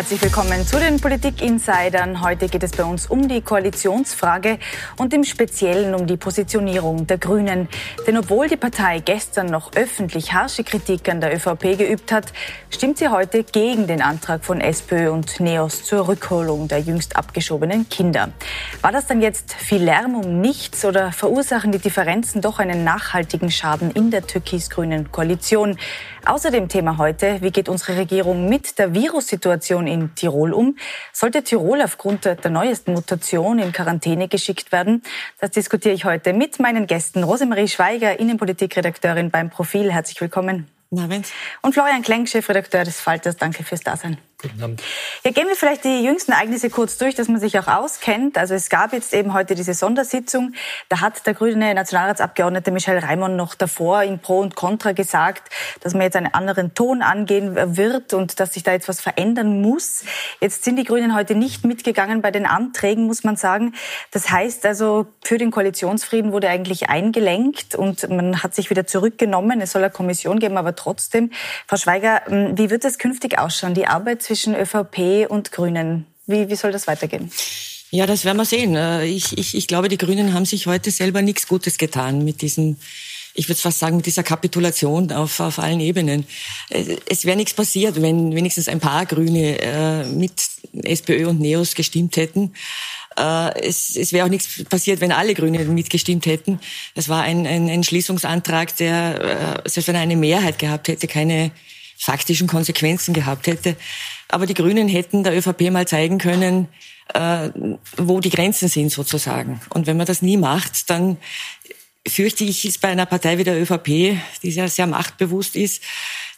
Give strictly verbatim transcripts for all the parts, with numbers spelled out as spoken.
Herzlich willkommen zu den Politik-Insidern. Heute geht es bei uns um die Koalitionsfrage und im Speziellen um die Positionierung der Grünen. Denn obwohl die Partei gestern noch öffentlich harsche Kritik an der ÖVP geübt hat, stimmt sie heute gegen den Antrag von SPÖ und NEOS zur Rückholung der jüngst abgeschobenen Kinder. War das dann jetzt viel Lärm um nichts oder verursachen die Differenzen doch einen nachhaltigen Schaden in der türkis-grünen Koalition? Außerdem Thema heute, wie geht unsere Regierung mit der Virussituation in Tirol um? Sollte Tirol aufgrund der neuesten Mutation in Quarantäne geschickt werden? Das diskutiere ich heute mit meinen Gästen. Rosemarie Schweiger, Innenpolitikredakteurin beim Profil. Herzlich willkommen. Na, und Florian Klenk, Chefredakteur des Falters. Danke fürs Dasein. Guten Abend. Ja, gehen wir vielleicht die jüngsten Ereignisse kurz durch, dass man sich auch auskennt. Also es gab jetzt eben heute diese Sondersitzung. Da hat der grüne Nationalratsabgeordnete Michel Raimond noch davor in Pro und Contra gesagt, dass man jetzt einen anderen Ton angehen wird und dass sich da jetzt was verändern muss. Jetzt sind die Grünen heute nicht mitgegangen bei den Anträgen, muss man sagen. Das heißt also, für den Koalitionsfrieden wurde eigentlich eingelenkt und man hat sich wieder zurückgenommen. Es soll eine Kommission geben, aber trotzdem. Frau Schweiger, wie wird das künftig ausschauen, die Arbeit zwischen ÖVP und Grünen? Wie, wie soll das weitergehen? Ja, das werden wir sehen. Ich, ich, ich glaube, die Grünen haben sich heute selber nichts Gutes getan mit diesem, ich würde fast sagen, mit dieser Kapitulation auf, auf allen Ebenen. Es wäre nichts passiert, wenn wenigstens ein paar Grüne mit SPÖ und NEOS gestimmt hätten. Es, es wäre auch nichts passiert, wenn alle Grüne mitgestimmt hätten. Es war ein, ein Entschließungsantrag, der, selbst wenn er eine Mehrheit gehabt hätte, keine faktischen Konsequenzen gehabt hätte. Aber die Grünen hätten der ÖVP mal zeigen können, äh, wo die Grenzen sind sozusagen. Und wenn man das nie macht, dann fürchte ich, ist bei einer Partei wie der ÖVP, die sehr, sehr machtbewusst ist,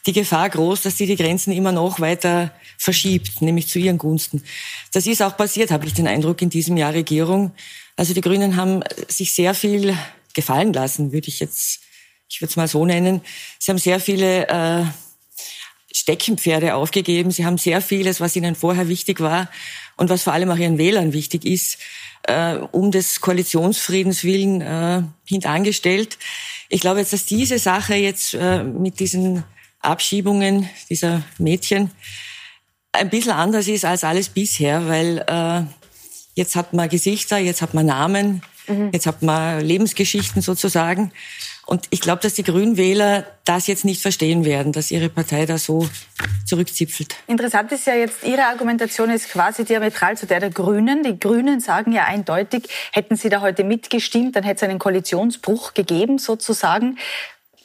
die Gefahr groß, dass sie die Grenzen immer noch weiter verschiebt, nämlich zu ihren Gunsten. Das ist auch passiert, habe ich den Eindruck, in diesem Jahr Regierung. Also die Grünen haben sich sehr viel gefallen lassen, würde ich jetzt, ich würde es mal so nennen. Sie haben sehr viele äh, Steckenpferde aufgegeben. Sie haben sehr vieles, was ihnen vorher wichtig war und was vor allem auch ihren Wählern wichtig ist, äh, um des Koalitionsfriedens willen äh, hintangestellt. Ich glaube jetzt, dass diese Sache jetzt äh, mit diesen Abschiebungen dieser Mädchen ein bisschen anders ist als alles bisher, weil äh, jetzt hat man Gesichter, jetzt hat man Namen, mhm. jetzt hat man Lebensgeschichten sozusagen. Und ich glaube, dass die Grünwähler das jetzt nicht verstehen werden, dass ihre Partei da so zurückzipfelt. Interessant ist ja jetzt, Ihre Argumentation ist quasi diametral zu der der Grünen. Die Grünen sagen ja eindeutig, hätten Sie da heute mitgestimmt, dann hätte es einen Koalitionsbruch gegeben sozusagen.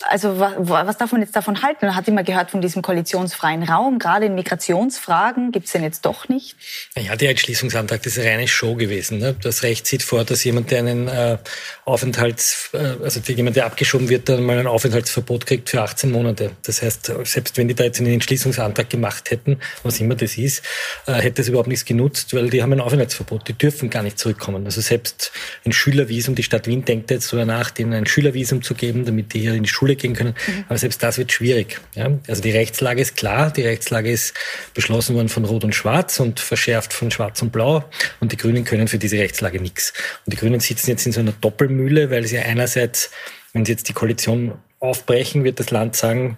Also was, was darf man jetzt davon halten? Man hat immer gehört von diesem koalitionsfreien Raum, gerade in Migrationsfragen. Gibt es den jetzt doch nicht? Naja, der Entschließungsantrag, das ist eine reine Show gewesen. Ne? Das Recht sieht vor, dass jemand, der einen äh, Aufenthalts, äh, also jemand, der abgeschoben wird, dann mal ein Aufenthaltsverbot kriegt für achtzehn Monate. Das heißt, selbst wenn die da jetzt einen Entschließungsantrag gemacht hätten, was immer das ist, äh, hätte es überhaupt nichts genutzt, weil die haben ein Aufenthaltsverbot. Die dürfen gar nicht zurückkommen. Also selbst ein Schülervisum, die Stadt Wien denkt jetzt darüber nach, denen ein Schülervisum zu geben, damit die hier in die Schule gehen können, mhm. aber selbst das wird schwierig. Ja? Also die Rechtslage ist klar, die Rechtslage ist beschlossen worden von Rot und Schwarz und verschärft von Schwarz und Blau und die Grünen können für diese Rechtslage nichts. Und die Grünen sitzen jetzt in so einer Doppelmühle, weil sie einerseits, wenn sie jetzt die Koalition aufbrechen, wird das Land sagen,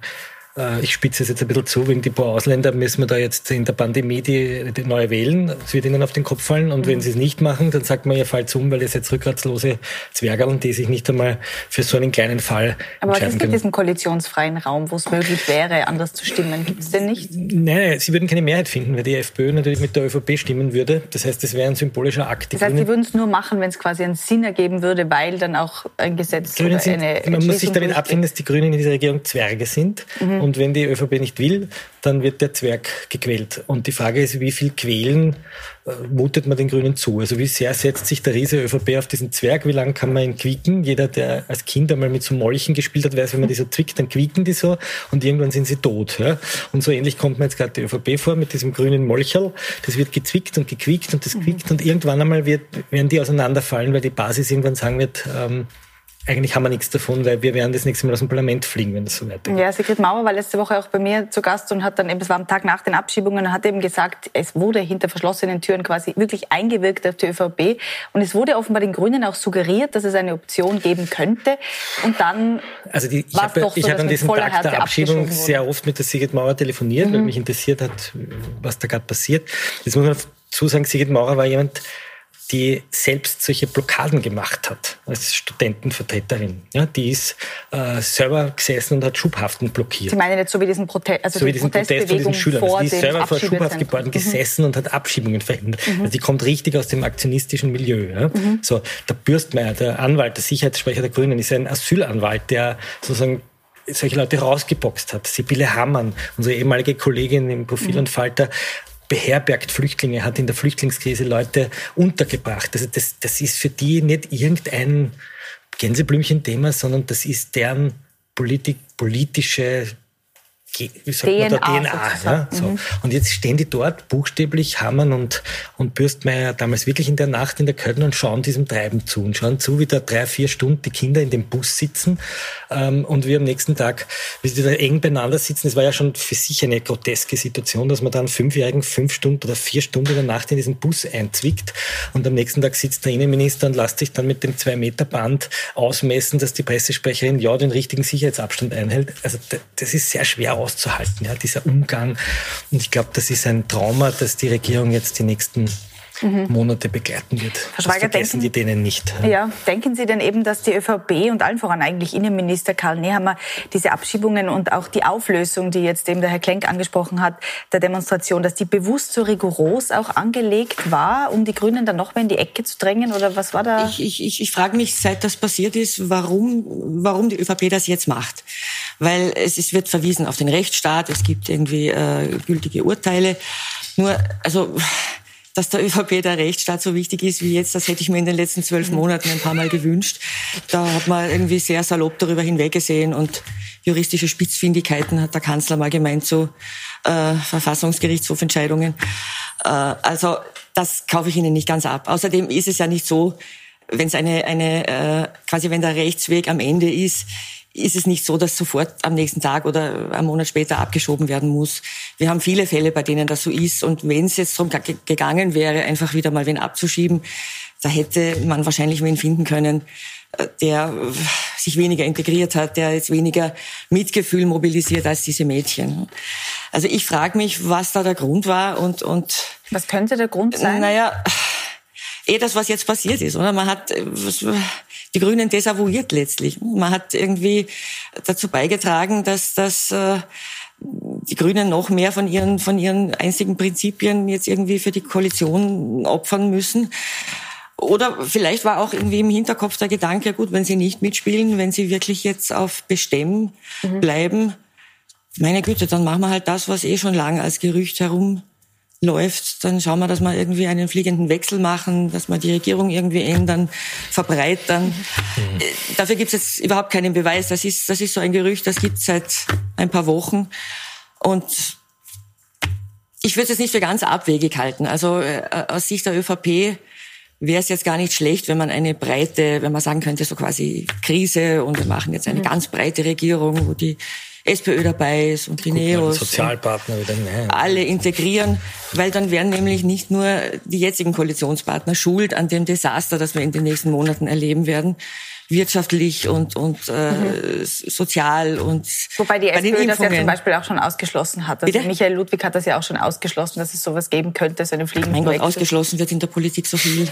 ich spitze es jetzt ein bisschen zu, wegen die paar Ausländer müssen wir da jetzt in der Pandemie die, die neu wählen. Es wird ihnen auf den Kopf fallen. Und mhm. wenn sie es nicht machen, dann sagt man, ihr fallt um, weil ihr seid rückgratslose Zwergerl, die sich nicht einmal für so einen kleinen Fall aber entscheiden können. Aber was ist mit diesem koalitionsfreien Raum, wo es möglich wäre, anders zu stimmen? Gibt es denn nicht? Nein, sie würden keine Mehrheit finden, weil die FPÖ natürlich mit der ÖVP stimmen würde. Das heißt, das wäre ein symbolischer Akt. Das heißt, sie würden es nur machen, wenn es quasi einen Sinn ergeben würde, weil dann auch ein Gesetz oder eine Entschließung... Man muss sich damit abfinden, dass die Grünen in dieser Regierung Zwerge sind. Mhm. Und wenn die ÖVP nicht will, dann wird der Zwerg gequält. Und die Frage ist, wie viel Quälen mutet man den Grünen zu? Also wie sehr setzt sich der riese ÖVP auf diesen Zwerg? Wie lange kann man ihn quieken? Jeder, der als Kind einmal mit so Molchen gespielt hat, weiß, wenn man die so zwickt, dann quieken die so und irgendwann sind sie tot. Ja? Und so ähnlich kommt man jetzt gerade die ÖVP vor mit diesem grünen Molcherl. Das wird gezwickt und gequiekt und das quiekt und irgendwann einmal wird, werden die auseinanderfallen, weil die Basis irgendwann sagen wird... Ähm, eigentlich haben wir nichts davon, weil wir werden das nächste Mal aus dem Parlament fliegen, wenn das so weitergeht. Ja, Sigrid Maurer war letzte Woche auch bei mir zu Gast und hat dann eben, es war am Tag nach den Abschiebungen, und hat eben gesagt, es wurde hinter verschlossenen Türen quasi wirklich eingewirkt auf die ÖVP. Und es wurde offenbar den Grünen auch suggeriert, dass es eine Option geben könnte. Und dann also die, ich war hab, es doch so, ich dass an diesem Tag Härte der Abschiebung sehr oft mit der Sigrid Maurer telefoniert, mhm. weil mich interessiert hat, was da gerade passiert. Jetzt muss man dazu sagen, Sigrid Maurer war jemand, die selbst solche Blockaden gemacht hat, als Studentenvertreterin. Ja, die ist äh, selber gesessen und hat Schubhaften blockiert. Sie meinen jetzt so wie diesen Protest, also so die Protestbewegung vor dem Abschiebezentrum. Die ist selber vor Schubhaftgebäuden gesessen mhm. und hat Abschiebungen verhindert. Mhm. Also die kommt richtig aus dem aktionistischen Milieu. Ja. Mhm. So, der Bürstmayr, der Anwalt, der Sicherheitssprecher der Grünen, ist ein Asylanwalt, der sozusagen solche Leute rausgeboxt hat. Sibylle Hamann, unsere ehemalige Kollegin im Profil mhm. und Falter, beherbergt Flüchtlinge, hat in der Flüchtlingskrise Leute untergebracht. Also das, das ist für die nicht irgendein Gänseblümchen-Thema, sondern das ist deren politi- politische wie sagt D N A. Man da, D N A ja, so. mhm. Und jetzt stehen die dort buchstäblich, Hamann und, und Bürstmayr damals wirklich in der Nacht in der Köln und schauen diesem Treiben zu und schauen zu, wie da drei, vier Stunden die Kinder in dem Bus sitzen ähm, und wir am nächsten Tag, wie sie da eng beieinander sitzen. Es war ja schon für sich eine groteske Situation, dass man da einen Fünfjährigen fünf Stunden oder vier Stunden in der Nacht in diesen Bus einzwickt und am nächsten Tag sitzt der Innenminister und lässt sich dann mit dem Zwei-Meter-Band ausmessen, dass die Pressesprecherin ja den richtigen Sicherheitsabstand einhält. Also das ist sehr schwer auszuhalten, ja, dieser Umgang. Und ich glaube, das ist ein Trauma, das die Regierung jetzt die nächsten mhm. Monate begleiten wird. Herr Schweiger, das vergessen denken, die denen nicht. Ja. ja, denken Sie denn eben, dass die ÖVP und allen voran eigentlich Innenminister Karl Nehammer diese Abschiebungen und auch die Auflösung, die jetzt eben der Herr Klenk angesprochen hat, der Demonstration, dass die bewusst so rigoros auch angelegt war, um die Grünen dann noch mehr in die Ecke zu drängen? Oder was war da? Ich, ich, ich, ich frage mich, seit das passiert ist, warum, warum die ÖVP das jetzt macht. Weil es, es wird verwiesen auf den Rechtsstaat, es gibt irgendwie äh, gültige Urteile. Nur, also... dass der ÖVP der Rechtsstaat so wichtig ist wie jetzt, das hätte ich mir in den letzten zwölf Monaten ein paar Mal gewünscht. Da hat man irgendwie sehr salopp darüber hinweggesehen und juristische Spitzfindigkeiten hat der Kanzler mal gemeint zu so, äh, Verfassungsgerichtshofentscheidungen. Äh, also das kaufe ich Ihnen nicht ganz ab. Außerdem ist es ja nicht so, wenn es eine, eine äh, quasi wenn der Rechtsweg am Ende ist, ist es nicht so, dass sofort am nächsten Tag oder einen Monat später abgeschoben werden muss. Wir haben viele Fälle, bei denen das so ist. Und wenn es jetzt darum g- gegangen wäre, einfach wieder mal wen abzuschieben, da hätte man wahrscheinlich wen finden können, der sich weniger integriert hat, der jetzt weniger Mitgefühl mobilisiert als diese Mädchen. Also ich frage mich, was da der Grund war. und und Was könnte der Grund sein? Naja, eh das, was jetzt passiert ist, oder? Man hat... Was, die Grünen desavouiert letztlich. Man hat irgendwie dazu beigetragen, dass, dass äh, die Grünen noch mehr von ihren, von ihren einstigen Prinzipien jetzt irgendwie für die Koalition opfern müssen. Oder vielleicht war auch irgendwie im Hinterkopf der Gedanke, gut, wenn sie nicht mitspielen, wenn sie wirklich jetzt auf Bestemm mhm. bleiben, meine Güte, dann machen wir halt das, was eh schon lange als Gerücht herum läuft, dann schauen wir, dass wir irgendwie einen fliegenden Wechsel machen, dass wir die Regierung irgendwie ändern, verbreitern. Mhm. Dafür gibt es jetzt überhaupt keinen Beweis. Das ist, das ist so ein Gerücht, das gibt es seit ein paar Wochen. Und ich würde es jetzt nicht für ganz abwegig halten. Also äh, aus Sicht der ÖVP wäre es jetzt gar nicht schlecht, wenn man eine breite, wenn man sagen könnte, so quasi Krise und wir machen jetzt eine mhm. ganz breite Regierung, wo die SPÖ dabei ist und die NEOS, Sozialpartner wieder, nein. alle integrieren, weil dann wären nämlich nicht nur die jetzigen Koalitionspartner schuld an dem Desaster, das wir in den nächsten Monaten erleben werden, wirtschaftlich und und äh, mhm. sozial und wobei die SPÖ das ja zum Beispiel auch schon ausgeschlossen hat. Also Michael Ludwig hat das ja auch schon ausgeschlossen, dass es sowas geben könnte, so einen fliegenden Wechsel. Mein Gott, ausgeschlossen wird in der Politik so viel.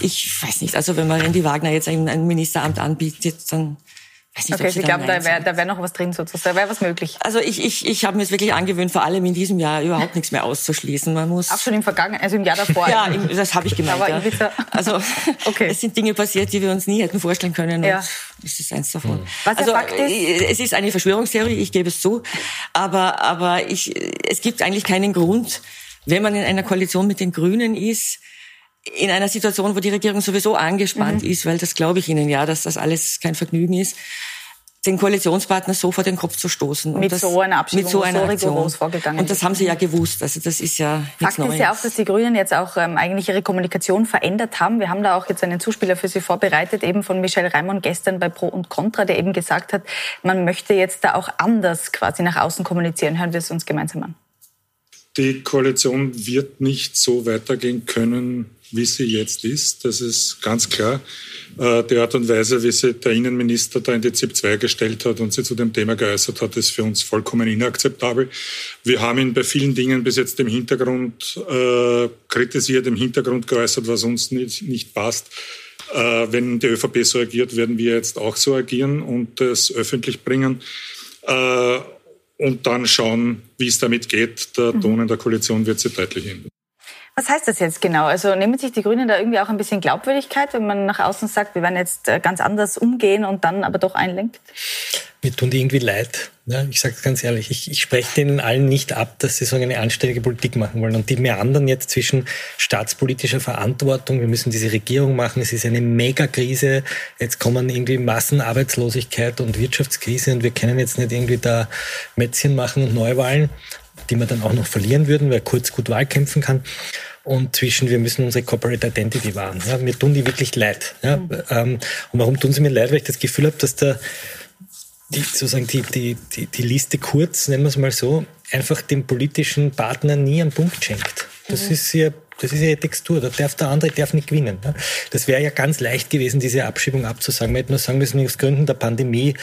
Ich weiß nicht, also wenn man Randy Wagner jetzt ein, ein Ministeramt anbietet, dann Nicht, okay, Sie, Sie glauben, da wäre da wär noch was drin sozusagen, da wäre was möglich. Also ich, ich, ich habe mir es wirklich angewöhnt, vor allem in diesem Jahr überhaupt nichts mehr auszuschließen. Man muss auch schon im Vergangenen, also im Jahr davor. ja, im, das habe ich gemeint. Aber ja. bitte. Also okay. Es sind Dinge passiert, die wir uns nie hätten vorstellen können. Ja. Und das ist eins davon. Mhm. Was also, Fakt ist, es ist eine Verschwörungstheorie, ich gebe es zu. Aber, aber ich, es gibt eigentlich keinen Grund, wenn man in einer Koalition mit den Grünen ist, in einer Situation, wo die Regierung sowieso angespannt mhm. ist, weil das glaube ich Ihnen ja, dass das alles kein Vergnügen ist, den Koalitionspartner so vor den Kopf zu stoßen. Und mit, das, so einer Abschiebung, mit so einer Aktion. So vorgegangen und das haben sie ja gewusst. Also das ist ja nichts Neues. Fakt ist ja auch, dass die Grünen jetzt auch ähm, eigentlich ihre Kommunikation verändert haben. Wir haben da auch jetzt einen Zuspieler für Sie vorbereitet, eben von Michel Raimond gestern bei Pro und Contra, der eben gesagt hat, man möchte jetzt da auch anders quasi nach außen kommunizieren. Hören wir es uns gemeinsam an. Die Koalition wird nicht so weitergehen können, wie sie jetzt ist. Das ist ganz klar. Die Art und Weise, wie sie der Innenminister da in die ZIB zwei gestellt hat und sie zu dem Thema geäußert hat, ist für uns vollkommen inakzeptabel. Wir haben ihn bei vielen Dingen bis jetzt im Hintergrund äh, kritisiert, im Hintergrund geäußert, was uns nicht, nicht passt. Äh, wenn die ÖVP so agiert, werden wir jetzt auch so agieren und das öffentlich bringen. Äh, und dann schauen, wie es damit geht. Der Ton in der Koalition wird sich deutlich ändern. Was heißt das jetzt genau? Also nehmen sich die Grünen da irgendwie auch ein bisschen Glaubwürdigkeit, wenn man nach außen sagt, wir werden jetzt ganz anders umgehen und dann aber doch einlenkt? Mir tun die irgendwie leid. Ne? Ich sage es ganz ehrlich, ich, ich spreche denen allen nicht ab, dass sie so eine anständige Politik machen wollen. Und die meandern jetzt zwischen staatspolitischer Verantwortung, wir müssen diese Regierung machen, es ist eine Megakrise, jetzt kommen irgendwie Massenarbeitslosigkeit und Wirtschaftskrise und wir können jetzt nicht irgendwie da Mätzchen machen und Neuwahlen, die wir dann auch noch verlieren würden, weil Kurz gut Wahlkämpfen kann. Und zwischen, wir müssen unsere Corporate Identity wahren. Ja, mir tun die wirklich leid. Ja, ähm, und warum tun sie mir leid? Weil ich das Gefühl habe, dass da die, sozusagen die, die, die, die Liste Kurz, nennen wir es mal so, einfach dem politischen Partner nie einen Punkt schenkt. Das mhm. ist ihr Das ist ja Textur, da darf der andere darf nicht gewinnen. Ne? Das wäre ja ganz leicht gewesen, diese Abschiebung abzusagen. Wir hätten nur sagen müssen, aus Gründen der Pandemie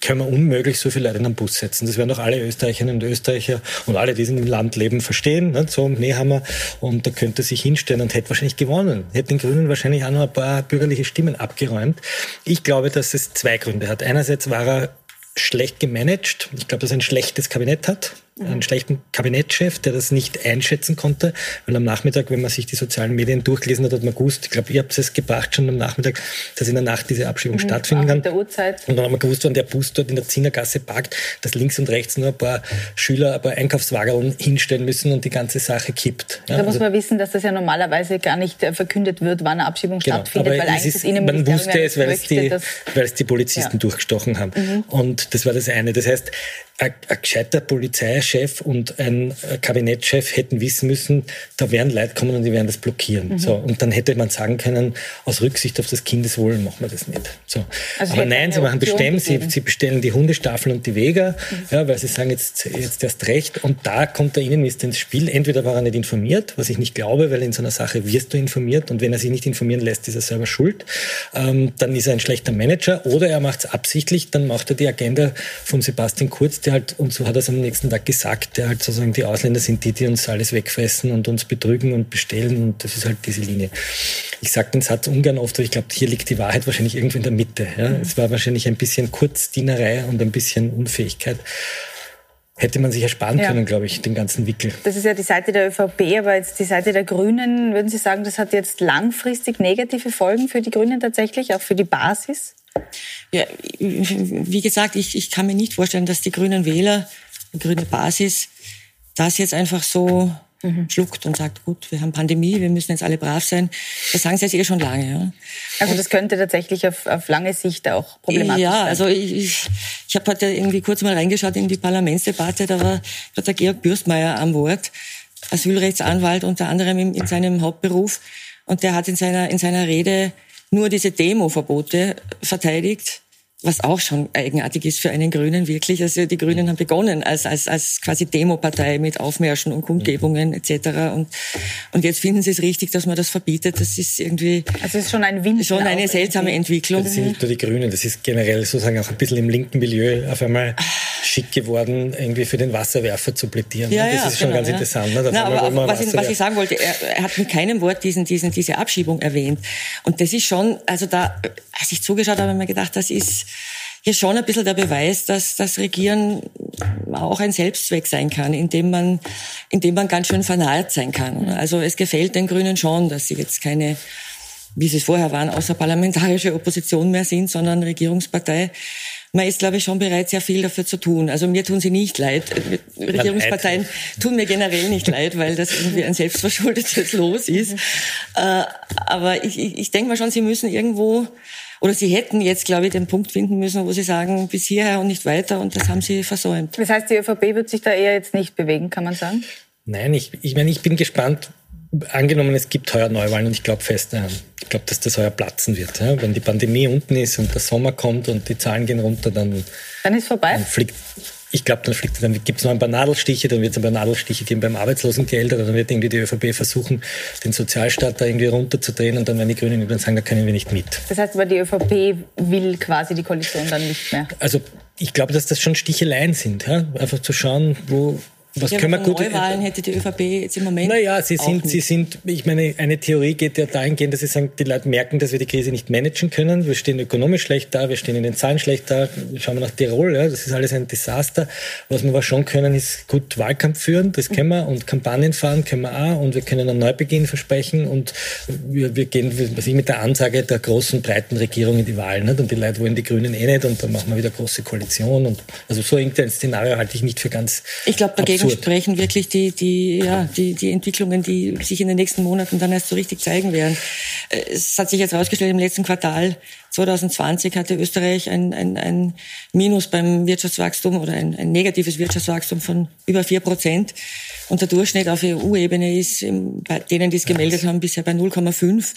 können wir unmöglich so viele Leute in den Bus setzen. Das werden auch alle Österreicherinnen und Österreicher und alle, die in dem Land leben, verstehen. Ne? So im Nehammer. Und da könnte sich hinstellen und hätte wahrscheinlich gewonnen. Hätte den Grünen wahrscheinlich auch noch ein paar bürgerliche Stimmen abgeräumt. Ich glaube, dass es zwei Gründe hat. Einerseits war er schlecht gemanagt. Ich glaube, dass er ein schlechtes Kabinett hat. Einen schlechten Kabinettschef, der das nicht einschätzen konnte, weil am Nachmittag, wenn man sich die sozialen Medien durchgelesen hat, hat man gewusst, ich glaube, ihr habt es gebracht schon am Nachmittag, dass in der Nacht diese Abschiebung mhm, stattfinden kann. Der Uhrzeit. Und dann haben wir gewusst, wann der Bus dort in der Zinnergasse parkt, dass links und rechts nur ein paar Schüler, ein paar Einkaufswagen hinstellen müssen und die ganze Sache kippt. Ja, da also muss man wissen, dass das ja normalerweise gar nicht verkündet wird, wann eine Abschiebung genau, stattfindet, weil eigentlich ist, das man wusste es, weil, möchte, es die, weil es die Polizisten ja. durchgestochen haben. Mhm. Und das war das eine. Das heißt, Ein, ein gescheiter Polizeichef und ein Kabinettschef hätten wissen müssen, da werden Leute kommen und die werden das blockieren. Mhm. So, und dann hätte man sagen können, aus Rücksicht auf das Kindeswohl machen wir das nicht. So. Also aber nein, sie machen bestellen, sie, sie bestellen die Hundestafel und die Vega, mhm. ja, weil sie sagen, jetzt, jetzt erst recht. Und da kommt der Innenminister ins Spiel. Entweder war er nicht informiert, was ich nicht glaube, weil in so einer Sache wirst du informiert. Und wenn er sich nicht informieren lässt, ist er selber schuld. Ähm, dann ist er ein schlechter Manager. Oder er macht es absichtlich, dann macht er die Agenda von Sebastian Kurz, der halt, und so hat er es am nächsten Tag gesagt, der halt sozusagen die Ausländer sind die, die uns alles wegfressen und uns betrügen und bestellen und das ist halt diese Linie. Ich sage den Satz ungern oft, aber ich glaube, hier liegt die Wahrheit wahrscheinlich irgendwo in der Mitte. Ja? Mhm. Es war wahrscheinlich ein bisschen Kurzdienerei und ein bisschen Unfähigkeit. Hätte man sich ersparen ja. können, glaube ich, den ganzen Wickel. Das ist ja die Seite der ÖVP, aber jetzt die Seite der Grünen, würden Sie sagen, das hat jetzt langfristig negative Folgen für die Grünen tatsächlich, auch für die Basis? Ja, wie gesagt, ich, ich kann mir nicht vorstellen, dass die grünen Wähler, die grüne Basis, das jetzt einfach so mhm. schluckt und sagt, gut, wir haben Pandemie, wir müssen jetzt alle brav sein. Das sagen sie jetzt eh schon lange. Ja. Also das könnte tatsächlich auf, auf lange Sicht auch problematisch ja, sein. Ja, also ich, ich, ich habe heute irgendwie kurz mal reingeschaut in die Parlamentsdebatte, da war der Georg Bürstmayr am Wort, Asylrechtsanwalt unter anderem in, in seinem Hauptberuf und der hat in seiner, in seiner Rede nur diese Demo-Verbote verteidigt, was auch schon eigenartig ist für einen Grünen wirklich. Also die Grünen haben begonnen als als als quasi Demo-Partei mit Aufmärschen und Kundgebungen et cetera. Und und jetzt finden sie es richtig, dass man das verbietet. Das ist irgendwie also es ist schon ein Wind schon eine seltsame Entwicklung. Das sind nicht nur die Grünen, das ist generell sozusagen auch ein bisschen im linken Milieu auf einmal schick geworden, irgendwie für den Wasserwerfer zu plädieren. Ja, das ja, ist schon genau, ganz ja. interessant. Ne? Na, aber auch, was, ich, was ich sagen wollte, er, er hat mit keinem Wort diesen, diesen, diese Abschiebung erwähnt. Und das ist schon, also da, als ich zugeschaut habe, habe ich mir gedacht, das ist hier schon ein bisschen der Beweis, dass das Regieren auch ein Selbstzweck sein kann, indem man, indem man ganz schön vernarrt sein kann. Also es gefällt den Grünen schon, dass sie jetzt keine, wie sie es vorher waren, außerparlamentarische Opposition mehr sind, sondern Regierungspartei. Man ist, glaube ich, schon bereit, sehr viel dafür zu tun. Also mir tun sie nicht leid. Regierungsparteien tun mir generell nicht leid, weil das irgendwie ein selbstverschuldetes Los ist. Aber ich, ich denke mal schon, sie müssen irgendwo Oder Sie hätten jetzt, glaube ich, den Punkt finden müssen, wo Sie sagen, bis hierher und nicht weiter. Und das haben Sie versäumt. Das heißt, die ÖVP wird sich da eher jetzt nicht bewegen, kann man sagen? Nein, ich, ich meine, ich bin gespannt. Angenommen, es gibt heuer Neuwahlen und ich glaube fest, ich glaube, dass das heuer platzen wird. Wenn die Pandemie unten ist und der Sommer kommt und die Zahlen gehen runter, dann... Dann ist vorbei? Dann fliegt, ich glaube, dann fliegt, dann gibt es noch ein paar Nadelstiche, dann wird es ein paar Nadelstiche geben beim Arbeitslosengeld, oder dann wird irgendwie die ÖVP versuchen, den Sozialstaat da irgendwie runterzudrehen, und dann werden die Grünen irgendwann sagen, da können wir nicht mit. Das heißt aber, die ÖVP will quasi die Koalition dann nicht mehr? Also ich glaube, dass das schon Sticheleien sind. Ja? Einfach zu schauen, wo... Was ja, können wir gut, Neuwahlen hätte die ÖVP jetzt im Moment. Naja, sie sind, sie sind, ich meine, eine Theorie geht ja dahingehend, dass sie sagen, die Leute merken, dass wir die Krise nicht managen können. Wir stehen ökonomisch schlecht da, wir stehen in den Zahlen schlecht da. Schauen wir nach Tirol, ja, das ist alles ein Desaster. Was wir aber schon können, ist gut Wahlkampf führen, das können wir, und Kampagnen fahren können wir auch, und wir können einen Neubeginn versprechen, und wir, wir gehen, was ich, mit der Ansage der großen, breiten Regierung in die Wahl, nicht? Und die Leute wollen die Grünen eh nicht, und dann machen wir wieder große Koalition. Und also so irgendein Szenario halte ich nicht für ganz. Ich glaube, dagegen sprechen wirklich die, die, ja, die, die Entwicklungen, die sich in den nächsten Monaten dann erst so richtig zeigen werden. Es hat sich jetzt herausgestellt, im letzten Quartal zwanzig zwanzig hatte Österreich ein, ein, ein Minus beim Wirtschaftswachstum oder ein, ein negatives Wirtschaftswachstum von über vier Prozent. Und der Durchschnitt auf E U-Ebene ist im, bei denen, die es gemeldet haben, bisher bei null Komma fünf.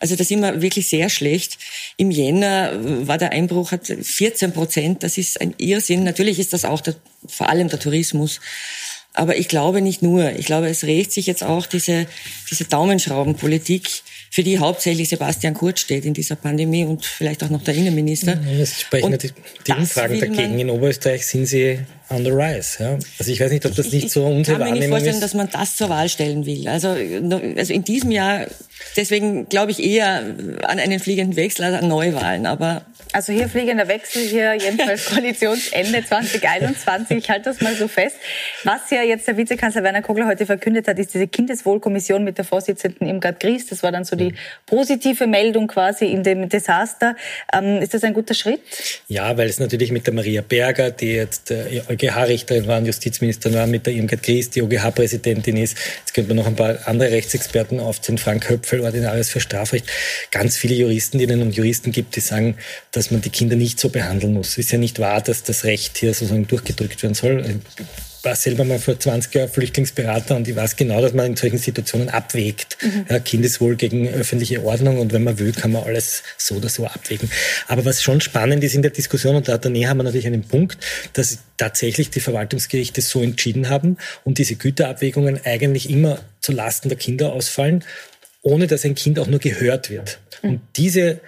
Also da sind wir wirklich sehr schlecht. Im Jänner war der Einbruch, hat vierzehn Prozent. Das ist ein Irrsinn. Natürlich ist das auch der, vor allem der Tourismus. Aber ich glaube nicht nur. Ich glaube, es regt sich jetzt auch diese, diese Daumenschraubenpolitik, für die hauptsächlich Sebastian Kurz steht in dieser Pandemie und vielleicht auch noch der Innenminister. Es sprechen ja die, die Umfragen dagegen. In Oberösterreich sind sie on the rise. Ja? Also ich weiß nicht, ob das nicht ich, so unsere Wahrnehmung ist. Ich kann mir nicht vorstellen, ist. dass man das zur Wahl stellen will. Also, also in diesem Jahr, deswegen glaube ich eher an einen fliegenden Wechsel als an Neuwahlen. Aber also hier fliegender Wechsel, hier jedenfalls Koalitionsende zwanzig einundzwanzig. Ich halte das mal so fest. Was ja jetzt der Vizekanzler Werner Kogler heute verkündet hat, ist diese Kindeswohlkommission mit der Vorsitzenden Irmgard Griss. Das war dann so die Die positive Meldung quasi in dem Desaster. Ähm, ist das ein guter Schritt? Ja, weil es natürlich mit der Maria Berger, die jetzt äh, EuGH-Richterin war, Justizministerin war, mit der Irmgard Griss, die EuGH-Präsidentin ist. Jetzt könnte man noch ein paar andere Rechtsexperten aufziehen. Frank Höpfel, Ordinarius für Strafrecht. Ganz viele Juristeninnen und Juristen gibt, die sagen, dass man die Kinder nicht so behandeln muss. Es ist ja nicht wahr, dass das Recht hier sozusagen durchgedrückt werden soll. Ich war selber mal vor zwanzig Jahren Flüchtlingsberater, und ich weiß genau, dass man in solchen Situationen abwägt. Mhm. Ja, Kindeswohl gegen öffentliche Ordnung, und wenn man will, kann man alles so oder so abwägen. Aber was schon spannend ist in der Diskussion, und da hat der Nehammer natürlich einen Punkt, dass tatsächlich die Verwaltungsgerichte so entschieden haben und diese Güterabwägungen eigentlich immer zu Lasten der Kinder ausfallen, ohne dass ein Kind auch nur gehört wird. Mhm. Und diese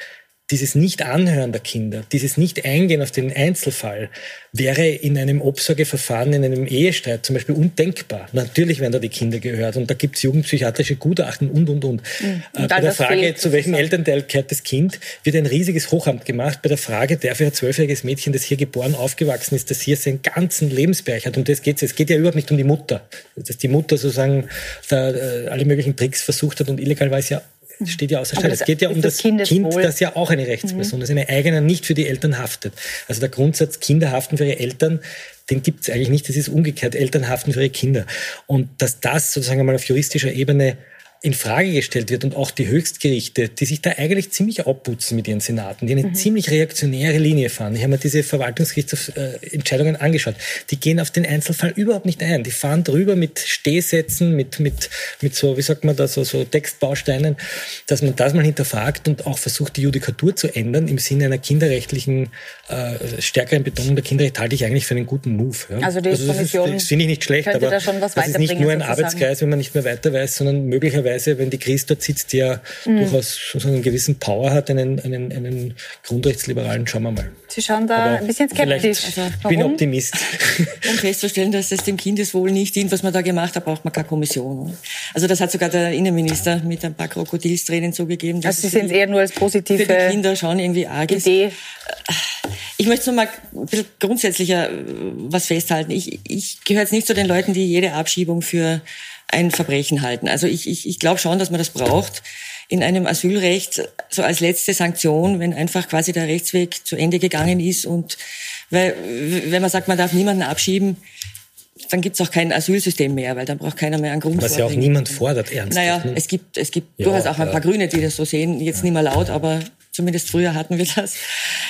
Dieses Nicht-Anhören der Kinder, dieses Nicht-Eingehen auf den Einzelfall wäre in einem Obsorgeverfahren, in einem Ehestreit zum Beispiel undenkbar. Natürlich werden da die Kinder gehört, und da gibt es jugendpsychiatrische Gutachten und, und, und. Mhm. Äh, bei der Frage, fehlt, zu welchem Elternteil kehrt das Kind, wird ein riesiges Hochamt gemacht. Bei der Frage, darf ein zwölfjähriges Mädchen, das hier geboren, aufgewachsen ist, das hier seinen ganzen Lebensbereich hat, um das geht es. Es geht ja überhaupt nicht um die Mutter. Dass die Mutter sozusagen da, äh, alle möglichen Tricks versucht hat und illegal war es ja, steht ja außer Streit. Es geht ja um das, das Kind, das ja auch eine Rechtsperson, mhm, das eine eigene, nicht für die Eltern haftet. Also der Grundsatz, Kinder haften für ihre Eltern, den gibt es eigentlich nicht. Das ist umgekehrt. Eltern haften für ihre Kinder. Und dass das sozusagen einmal auf juristischer Ebene in Frage gestellt wird, und auch die Höchstgerichte, die sich da eigentlich ziemlich abputzen mit ihren Senaten, die eine mhm. ziemlich reaktionäre Linie fahren. Ich habe mir diese Verwaltungsgerichtsentscheidungen angeschaut. Die gehen auf den Einzelfall überhaupt nicht ein. Die fahren drüber mit Stehsätzen, mit, mit, mit so, wie sagt man da, so, so Textbausteinen, dass man das mal hinterfragt und auch versucht, die Judikatur zu ändern im Sinne einer kinderrechtlichen, äh, stärkeren Betonung der Kinderrechte, halte ich eigentlich für einen guten Move. Ja. Also die also das Kommission ist, das finde ich nicht schlecht, aber da schon was das ist nicht nur ein sozusagen Arbeitskreis, wenn man nicht mehr weiter weiß, sondern möglicherweise, wenn die Griss dort sitzt, die ja mhm. durchaus sozusagen einen gewissen Power hat, einen, einen, einen grundrechtsliberalen, schauen wir mal. Sie schauen da aber ein bisschen skeptisch. Ich also, bin Optimist. Um festzustellen, dass es dem Kindeswohl nicht dient, was man da gemacht hat, braucht man keine Kommission. Also das hat sogar der Innenminister mit ein paar Krokodilstränen zugegeben. Also Sie sehen es eher nur als positive für die Kinder schon irgendwie arg ist. Idee. Ich möchte noch mal ein bisschen grundsätzlicher was festhalten. Ich, ich gehöre jetzt nicht zu den Leuten, die jede Abschiebung für ein Verbrechen halten. Also ich, ich, ich glaube schon, dass man das braucht in einem Asylrecht, so als letzte Sanktion, wenn einfach quasi der Rechtsweg zu Ende gegangen ist. Und weil, wenn man sagt, man darf niemanden abschieben, dann gibt's auch kein Asylsystem mehr, weil dann braucht keiner mehr einen Grund. Was ja auch niemand fordert, ernsthaft. Naja, es gibt, es gibt ja, durchaus auch ein paar ja. Grüne, die das so sehen, jetzt ja. nicht mehr laut, aber Zumindest früher hatten wir das.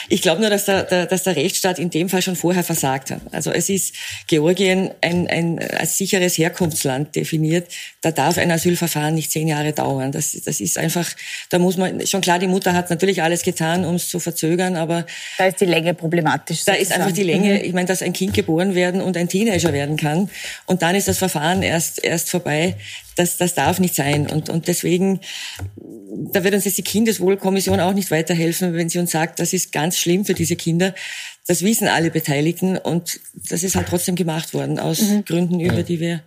Ich glaube nur, dass der, der, dass der Rechtsstaat in dem Fall schon vorher versagt hat. Also es ist Georgien ein, ein als sicheres Herkunftsland definiert. Da darf ein Asylverfahren nicht zehn Jahre dauern. Das, das ist einfach, da muss man, schon klar, die Mutter hat natürlich alles getan, um es zu verzögern, aber... Da ist die Länge problematisch. Sozusagen. Da ist einfach die Länge, ich meine, dass ein Kind geboren werden und ein Teenager werden kann und dann ist das Verfahren erst, erst vorbei. Das, das darf nicht sein. Und, und deswegen, da wird uns jetzt die Kindeswohlkommission auch nicht weiterhelfen, wenn sie uns sagt, das ist ganz schlimm für diese Kinder. Das wissen alle Beteiligten und das ist halt trotzdem gemacht worden aus mhm. Gründen, über die wir...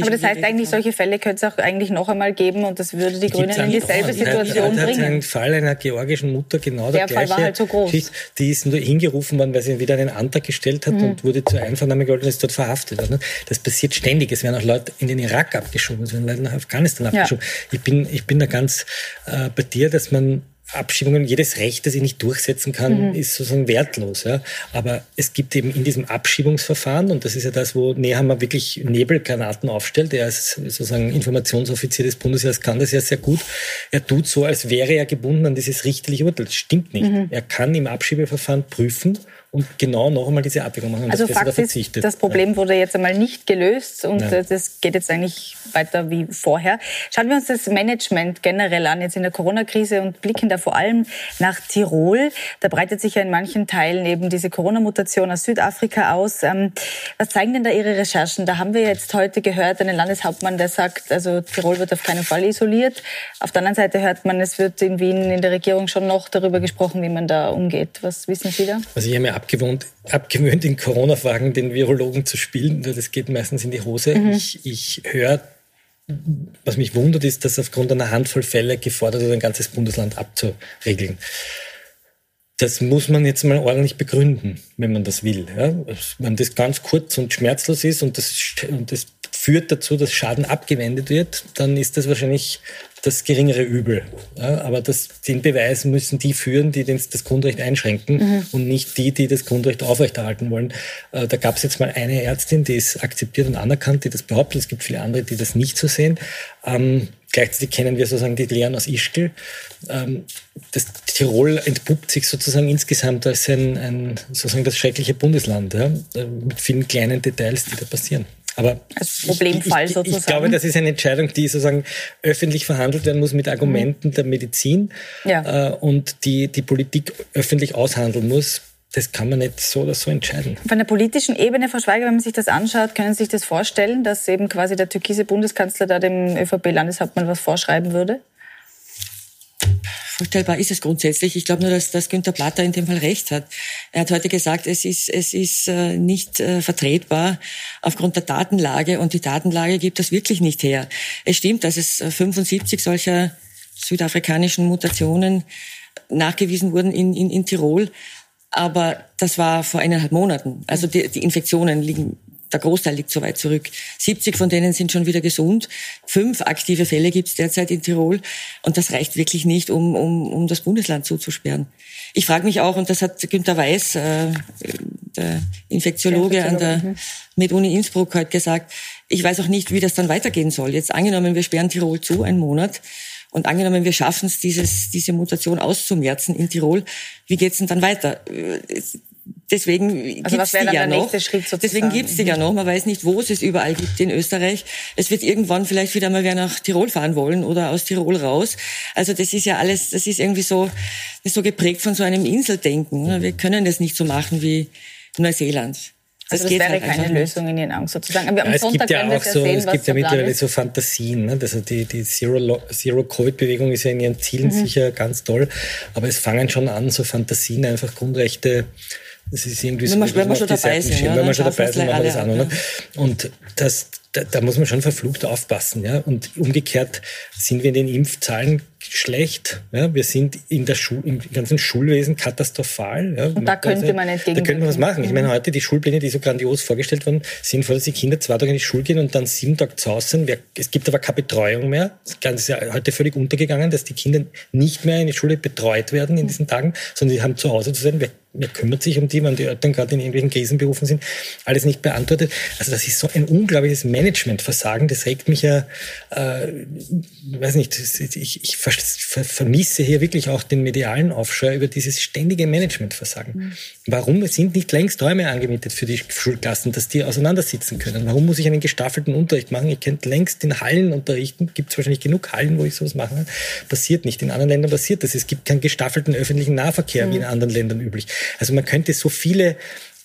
Aber das heißt eigentlich, solche Fälle könnte es auch eigentlich noch einmal geben und das würde die Grünen in dieselbe Situation bringen. Es hat einen Fall einer georgischen Mutter, genau der gleiche. Der Fall war halt so groß. Die ist nur hingerufen worden, weil sie wieder einen Antrag gestellt hat mhm. und wurde zur Einvernahme gehalten und ist dort verhaftet worden. Das passiert ständig. Es werden auch Leute in den Irak abgeschoben, es werden Leute nach Afghanistan abgeschoben. Ja. Ich bin, ich bin da ganz äh, bei dir, dass man Abschiebungen, jedes Recht, das ich nicht durchsetzen kann, mhm. ist sozusagen wertlos. Ja. Aber es gibt eben in diesem Abschiebungsverfahren, und das ist ja das, wo Nehammer wirklich Nebelgranaten aufstellt, er ist sozusagen Informationsoffizier des Bundesheers, kann das ja sehr gut, er tut so, als wäre er gebunden an dieses richterliche Urteil. Das stimmt nicht. Mhm. Er kann im Abschiebeverfahren prüfen und genau noch einmal diese Abwägung machen. Also Fakt ist, das Problem wurde jetzt einmal nicht gelöst und Nein. das geht jetzt eigentlich weiter wie vorher. Schauen wir uns das Management generell an, jetzt in der Corona-Krise und blicken da vor allem nach Tirol. Da breitet sich ja in manchen Teilen eben diese Corona-Mutation aus Südafrika aus. Was zeigen denn da Ihre Recherchen? Da haben wir jetzt heute gehört, einen Landeshauptmann, der sagt, also Tirol wird auf keinen Fall isoliert. Auf der anderen Seite hört man, es wird in Wien in der Regierung schon noch darüber gesprochen, wie man da umgeht. Was wissen Sie da? Also ich habe mir abgewöhnt, abgewöhnt in Corona-Fragen den Virologen zu spielen. Das geht meistens in die Hose. Mhm. Ich, ich höre, was mich wundert, ist, dass aufgrund einer Handvoll Fälle gefordert wird, ein ganzes Bundesland abzuregeln. Das muss man jetzt mal ordentlich begründen, wenn man das will. Ja? Wenn das ganz kurz und schmerzlos ist und das, und das führt dazu, dass Schaden abgewendet wird, dann ist das wahrscheinlich das geringere Übel. Ja, aber das, den Beweis müssen die führen, die das Grundrecht einschränken mhm. und nicht die, die das Grundrecht aufrechterhalten wollen. Äh, da gab es jetzt mal eine Ärztin, die ist akzeptiert und anerkannt, die das behauptet. Es gibt viele andere, die das nicht so sehen. Ähm, gleichzeitig kennen wir sozusagen die Lehren aus Ischgl. Ähm, das Tirol entpuppt sich sozusagen insgesamt als ein, ein sozusagen das schreckliche Bundesland, ja, mit vielen kleinen Details, die da passieren. Aber als Problemfall ich, ich, sozusagen. Ich glaube, das ist eine Entscheidung, die sozusagen öffentlich verhandelt werden muss mit Argumenten mhm. der Medizin ja. äh, und die die Politik öffentlich aushandeln muss. Das kann man nicht so oder so entscheiden. Von der politischen Ebene, Frau Schweiger, wenn man sich das anschaut, können Sie sich das vorstellen, dass eben quasi der türkise Bundeskanzler da dem ÖVP-Landeshauptmann was vorschreiben würde? Vorstellbar ist es grundsätzlich. Ich glaube nur, dass, dass Günter Platter in dem Fall recht hat. Er hat heute gesagt, es ist, es ist äh, nicht äh, vertretbar aufgrund der Datenlage. Und die Datenlage gibt das wirklich nicht her. Es stimmt, dass es fünfundsiebzig solcher südafrikanischen Mutationen nachgewiesen wurden in, in, in Tirol. Aber das war vor eineinhalb Monaten. Also die, die Infektionen liegen... Der Großteil liegt so weit zurück. siebzig von denen sind schon wieder gesund. Fünf aktive Fälle gibt es derzeit in Tirol. Und das reicht wirklich nicht, um, um, um das Bundesland zuzusperren. Ich frage mich auch, und das hat Günter Weiß, äh, der Infektiologe, der Infektiologe an der Med-Uni Innsbruck, heute gesagt, ich weiß auch nicht, wie das dann weitergehen soll. Jetzt angenommen, wir sperren Tirol zu, einen Monat. Und angenommen, wir schaffen es, dieses, diese Mutation auszumerzen in Tirol. Wie geht's denn dann weiter? Deswegen also gibt's die ja noch. Deswegen gibt's die ja noch. Man weiß nicht, wo es es überall gibt in Österreich. Es wird irgendwann vielleicht wieder mal wer nach Tirol fahren wollen oder aus Tirol raus. Also das ist ja alles, das ist irgendwie so, ist so geprägt von so einem Inseldenken. Wir können das nicht so machen wie Neuseeland. Das, also das wäre halt keine Lösung in Ihren Augen sozusagen. Aber ja, am es Sonntag gibt ja auch so, sehen, es gibt ja mittlerweile so Fantasien. Ne? Also die, die Zero-Covid-Bewegung ist ja in ihren Zielen mhm. sicher ganz toll. Aber es fangen schon an, so Fantasien, einfach Grundrechte. Das ist irgendwie so, wenn man schon dabei sind, wenn man schon dabei sind, machen wir das auch noch. Und das, da, da muss man schon verflucht aufpassen. Ja? Und umgekehrt sind wir in den Impfzahlen schlecht. Ja? Wir sind in der Schul, im ganzen Schulwesen katastrophal. Ja? Und man da könnte also, man entgegenwirken. Da könnte man was machen. Ich meine, heute die Schulpläne, die so grandios vorgestellt wurden, sind vor, dass die Kinder zwei Tage in die Schule gehen und dann sieben Tage zu Hause sind. Es gibt aber keine Betreuung mehr. Das Ganze ist ja heute völlig untergegangen, dass die Kinder nicht mehr in die Schule betreut werden in diesen Tagen, sondern die haben zu Hause zu sein. Wer, wer kümmert sich um die, wenn die Eltern gerade in irgendwelchen Krisenberufen sind? Alles nicht beantwortet. Also das ist so ein unglaubliches Menschenleben. Managementversagen, das regt mich ja, äh, weiß nicht, ich, ich ver ver vermisse hier wirklich auch den medialen Aufschrei über dieses ständige Managementversagen. Mhm. Warum sind nicht längst Räume angemietet für die Schulklassen, dass die auseinandersitzen können? Warum muss ich einen gestaffelten Unterricht machen? Ich könnte längst in Hallen unterrichten, gibt es wahrscheinlich genug Hallen, wo ich sowas machen kann. Passiert nicht, in anderen Ländern passiert das. Es gibt keinen gestaffelten öffentlichen Nahverkehr, mhm. wie in anderen Ländern üblich. Also man könnte so viele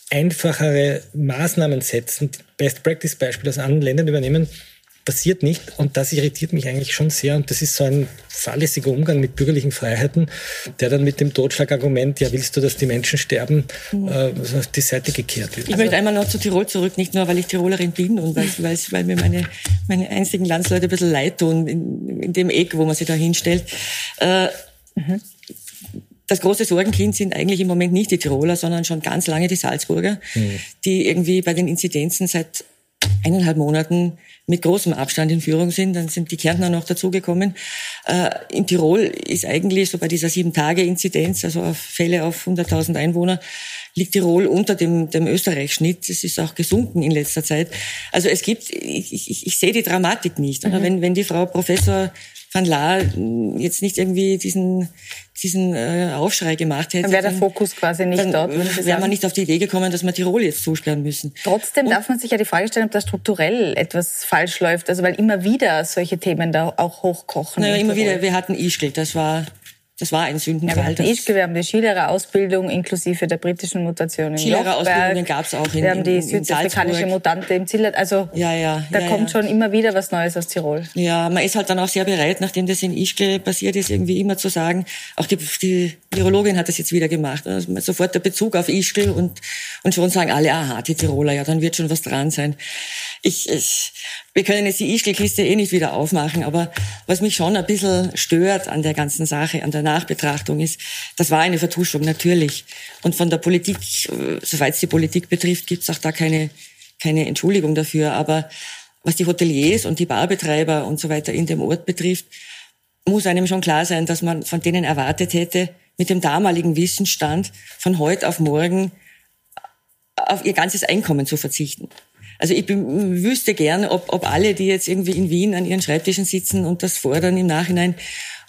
einfachere Maßnahmen setzen, Best-Practice-Beispiele aus anderen Ländern übernehmen, passiert nicht. Und das irritiert mich eigentlich schon sehr. Und das ist so ein fahrlässiger Umgang mit bürgerlichen Freiheiten, der dann mit dem Totschlagargument, ja, willst du, dass die Menschen sterben, mhm. äh, auf die Seite gekehrt wird. Ich also, möchte einmal noch zu Tirol zurück, nicht nur, weil ich Tirolerin bin und weil, weil, weil mir meine, meine einzigen Landsleute ein bisschen leid tun, in, in dem Eck, wo man sich da hinstellt. Äh, mhm. Das große Sorgenkind sind eigentlich im Moment nicht die Tiroler, sondern schon ganz lange die Salzburger, mhm. die irgendwie bei den Inzidenzen seit eineinhalb Monaten mit großem Abstand in Führung sind. Dann sind die Kärntner noch dazugekommen. Äh, in Tirol ist eigentlich so bei dieser Sieben-Tage-Inzidenz, also auf Fälle auf hunderttausend Einwohner, liegt Tirol unter dem, dem Österreich-Schnitt. Es ist auch gesunken in letzter Zeit. Also es gibt, ich, ich, ich sehe die Dramatik nicht. Mhm. Wenn, wenn die Frau Professor Van Laar jetzt nicht irgendwie diesen diesen äh, Aufschrei gemacht hätte. Dann wäre der Fokus quasi nicht dann dort. Dann wäre man nicht auf die Idee gekommen, dass wir Tirol jetzt zusperren müssen. Trotzdem und darf man sich ja die Frage stellen, ob da strukturell etwas falsch läuft. Also weil immer wieder solche Themen da auch hochkochen. Naja, immer Tirol. wieder. Wir hatten Ischgl, das war... Das war ein Sündenfall. Ja, wir, wir haben die Skilehrerausbildung inklusive der britischen Mutation in Skilehrerausbildungen gab es auch in, wir haben die in, in südafrikanische Mutante im Zillertal. Also ja, ja, da ja, kommt ja. schon immer wieder was Neues aus Tirol. Ja, man ist halt dann auch sehr bereit, nachdem das in Ischgl passiert ist, irgendwie immer zu sagen, auch die, die Virologin hat das jetzt wieder gemacht. Also sofort der Bezug auf Ischgl und, und schon sagen alle, aha, die Tiroler, ja, dann wird schon was dran sein. Ich, ich, wir können jetzt die Ischgl-Kiste eh nicht wieder aufmachen, aber was mich schon ein bisschen stört an der ganzen Sache, an der Nachbetrachtung ist, das war eine Vertuschung, natürlich. Und von der Politik, soweit es die Politik betrifft, gibt es auch da keine, keine Entschuldigung dafür. Aber was die Hoteliers und die Barbetreiber und so weiter in dem Ort betrifft, muss einem schon klar sein, dass man von denen erwartet hätte, mit dem damaligen Wissensstand von heute auf morgen auf ihr ganzes Einkommen zu verzichten. Also ich bin, wüsste gerne, ob, ob alle, die jetzt irgendwie in Wien an ihren Schreibtischen sitzen und das fordern im Nachhinein,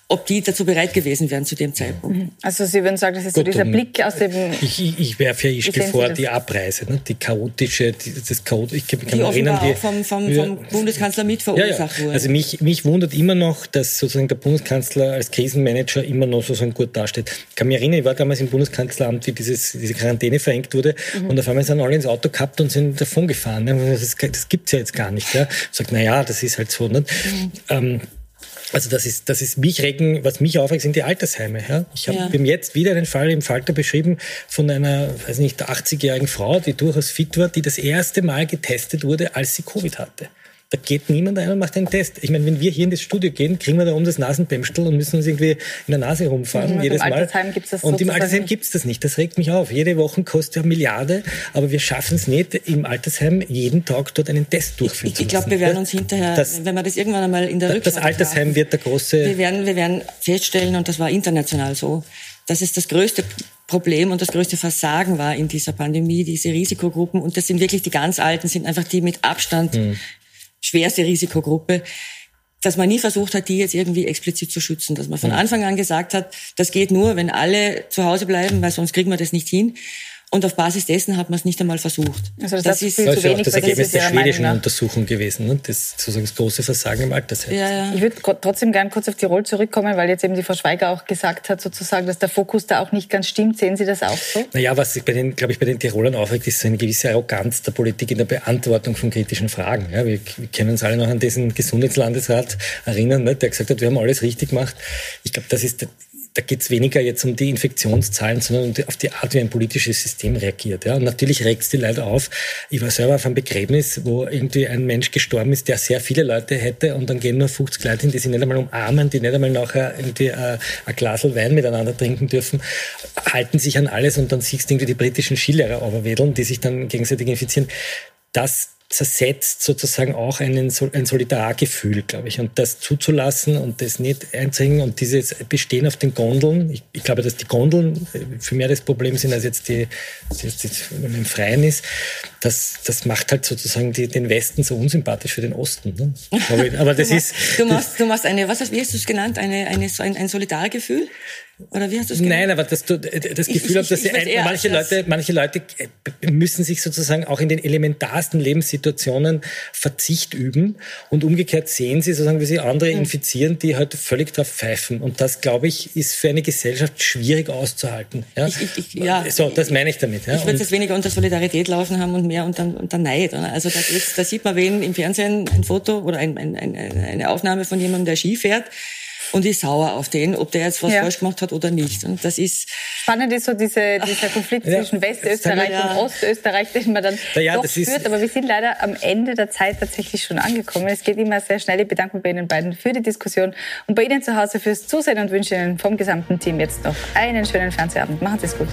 ob die dazu bereit gewesen wären zu dem Zeitpunkt. Also Sie würden sagen, das ist Gut, so dieser Blick aus dem... Ich, ich werfe ja Ischgl vor, die Abreise, ne? die chaotische, die, das chaotische... Ich kann mich die erinnern, die, auch vom, vom, wir, vom Bundeskanzler mitverursacht ja, ja. wurde. Also mich, mich wundert immer noch, dass sozusagen der Bundeskanzler als Krisenmanager immer noch sozusagen gut dasteht. Ich kann mich erinnern, ich war damals im Bundeskanzleramt, wie dieses, diese Quarantäne verhängt wurde mhm. und auf einmal sind alle ins Auto gehabt und sind davon gefahren. Ne? Das, das gibt es ja jetzt gar nicht. Ja? Ich sage, naja, das ist halt so. Ne? Mhm. Ähm, Also das ist, das ist mich regen, was mich aufregt, sind die Altersheime. Ja? Ich habe ja. jetzt wieder einen Fall im Falter beschrieben von einer, weiß nicht, achtzigjährigen Frau, die durchaus fit war, die das erste Mal getestet wurde, als sie Covid hatte. Da geht niemand ein und macht einen Test. Ich meine, wenn wir hier in das Studio gehen, kriegen wir da um das Nasenpämpstel und müssen uns irgendwie in der Nase rumfahren. Mhm, jedes Mal. Und im Altersheim gibt es das Und im Altersheim gibt es das nicht. Das regt mich auf. Jede Woche kostet ja eine Milliarde, aber wir schaffen es nicht, im Altersheim jeden Tag dort einen Test durchführen ich, zu Ich glaube, wir werden uns hinterher, das, wenn wir das irgendwann einmal in der Rückschau Das Altersheim machen, wird der große... Wir werden, wir werden feststellen, und das war international so, dass es das größte Problem und das größte Versagen war in dieser Pandemie, diese Risikogruppen. Und das sind wirklich die ganz Alten, sind einfach die mit Abstand... Mhm. schwerste Risikogruppe, dass man nie versucht hat, die jetzt irgendwie explizit zu schützen. Dass man von Anfang an gesagt hat, das geht nur, wenn alle zu Hause bleiben, weil sonst kriegen wir das nicht hin. Und auf Basis dessen hat man es nicht einmal versucht. Also das, das ist, ist, zu wenig, auch das Ergebnis das der schwedischen Untersuchung gewesen, ne? Das sozusagen das große Versagen im Altersheim. Ja, ja. Ich würde trotzdem gerne kurz auf Tirol zurückkommen, weil jetzt eben die Frau Schweiger auch gesagt hat, sozusagen, dass der Fokus da auch nicht ganz stimmt. Sehen Sie das auch so? Naja, was ich bei den, glaube ich, bei den Tirolern aufregt, ist so eine gewisse Arroganz der Politik in der Beantwortung von kritischen Fragen. Ja, wir, wir können uns alle noch an diesen Gesundheitslandesrat erinnern, ne? Der gesagt hat, wir haben alles richtig gemacht. Ich glaube, das ist... Da geht es weniger jetzt um die Infektionszahlen, sondern um die, auf die Art, wie ein politisches System reagiert. Ja? Und natürlich regt es die Leute auf. Ich war selber auf einem Begräbnis, wo irgendwie ein Mensch gestorben ist, der sehr viele Leute hätte und dann gehen nur fünfzig Leute hin, die sich nicht einmal umarmen, die nicht einmal nachher irgendwie äh, ein Glas Wein miteinander trinken dürfen, halten sich an alles und dann siehst du irgendwie die britischen Skilehrer overwedeln, die sich dann gegenseitig infizieren. Das zersetzt sozusagen auch einen, ein Solidargefühl, glaube ich. Und das zuzulassen und das nicht einzuhängen und dieses Bestehen auf den Gondeln, ich, ich glaube, dass die Gondeln viel mehr das Problem sind, als jetzt die, jetzt im Freien ist, das, das macht halt sozusagen die, den Westen so unsympathisch für den Osten. Ne? Aber, aber das du machst, ist... Du machst, du machst eine, was hast, wie hast du es genannt, eine, eine, ein, ein Solidargefühl? Oder wie hast du es Nein, aber das, das Gefühl habe, dass ich, ich, ich ein, manche, das Leute, manche Leute müssen sich sozusagen auch in den elementarsten Lebenssituationen Verzicht üben und umgekehrt sehen sie sozusagen, wie sie andere mhm. infizieren, die halt völlig drauf pfeifen. Und das, glaube ich, ist für eine Gesellschaft schwierig auszuhalten. Ja? Ich, ich, ich, ja. So, das meine ich damit. Ja? Ich würde es weniger unter Solidarität laufen haben und mehr unter, unter Neid. Oder? Also da, geht's, da sieht man wen im Fernsehen ein Foto oder ein, ein, ein, eine Aufnahme von jemandem, der Ski fährt. Und ist sauer auf den, ob der jetzt was ja. falsch gemacht hat oder nicht. Und das ist spannend ist so diese, dieser Konflikt ja. zwischen Westösterreich ja. und Ostösterreich, den man dann ja, ja, doch spürt. Aber wir sind leider am Ende der Zeit tatsächlich schon angekommen. Es geht immer sehr schnell. Ich bedanke mich bei Ihnen beiden für die Diskussion und bei Ihnen zu Hause fürs Zusehen und wünsche Ihnen vom gesamten Team jetzt noch einen schönen Fernsehabend. Machen Sie es gut.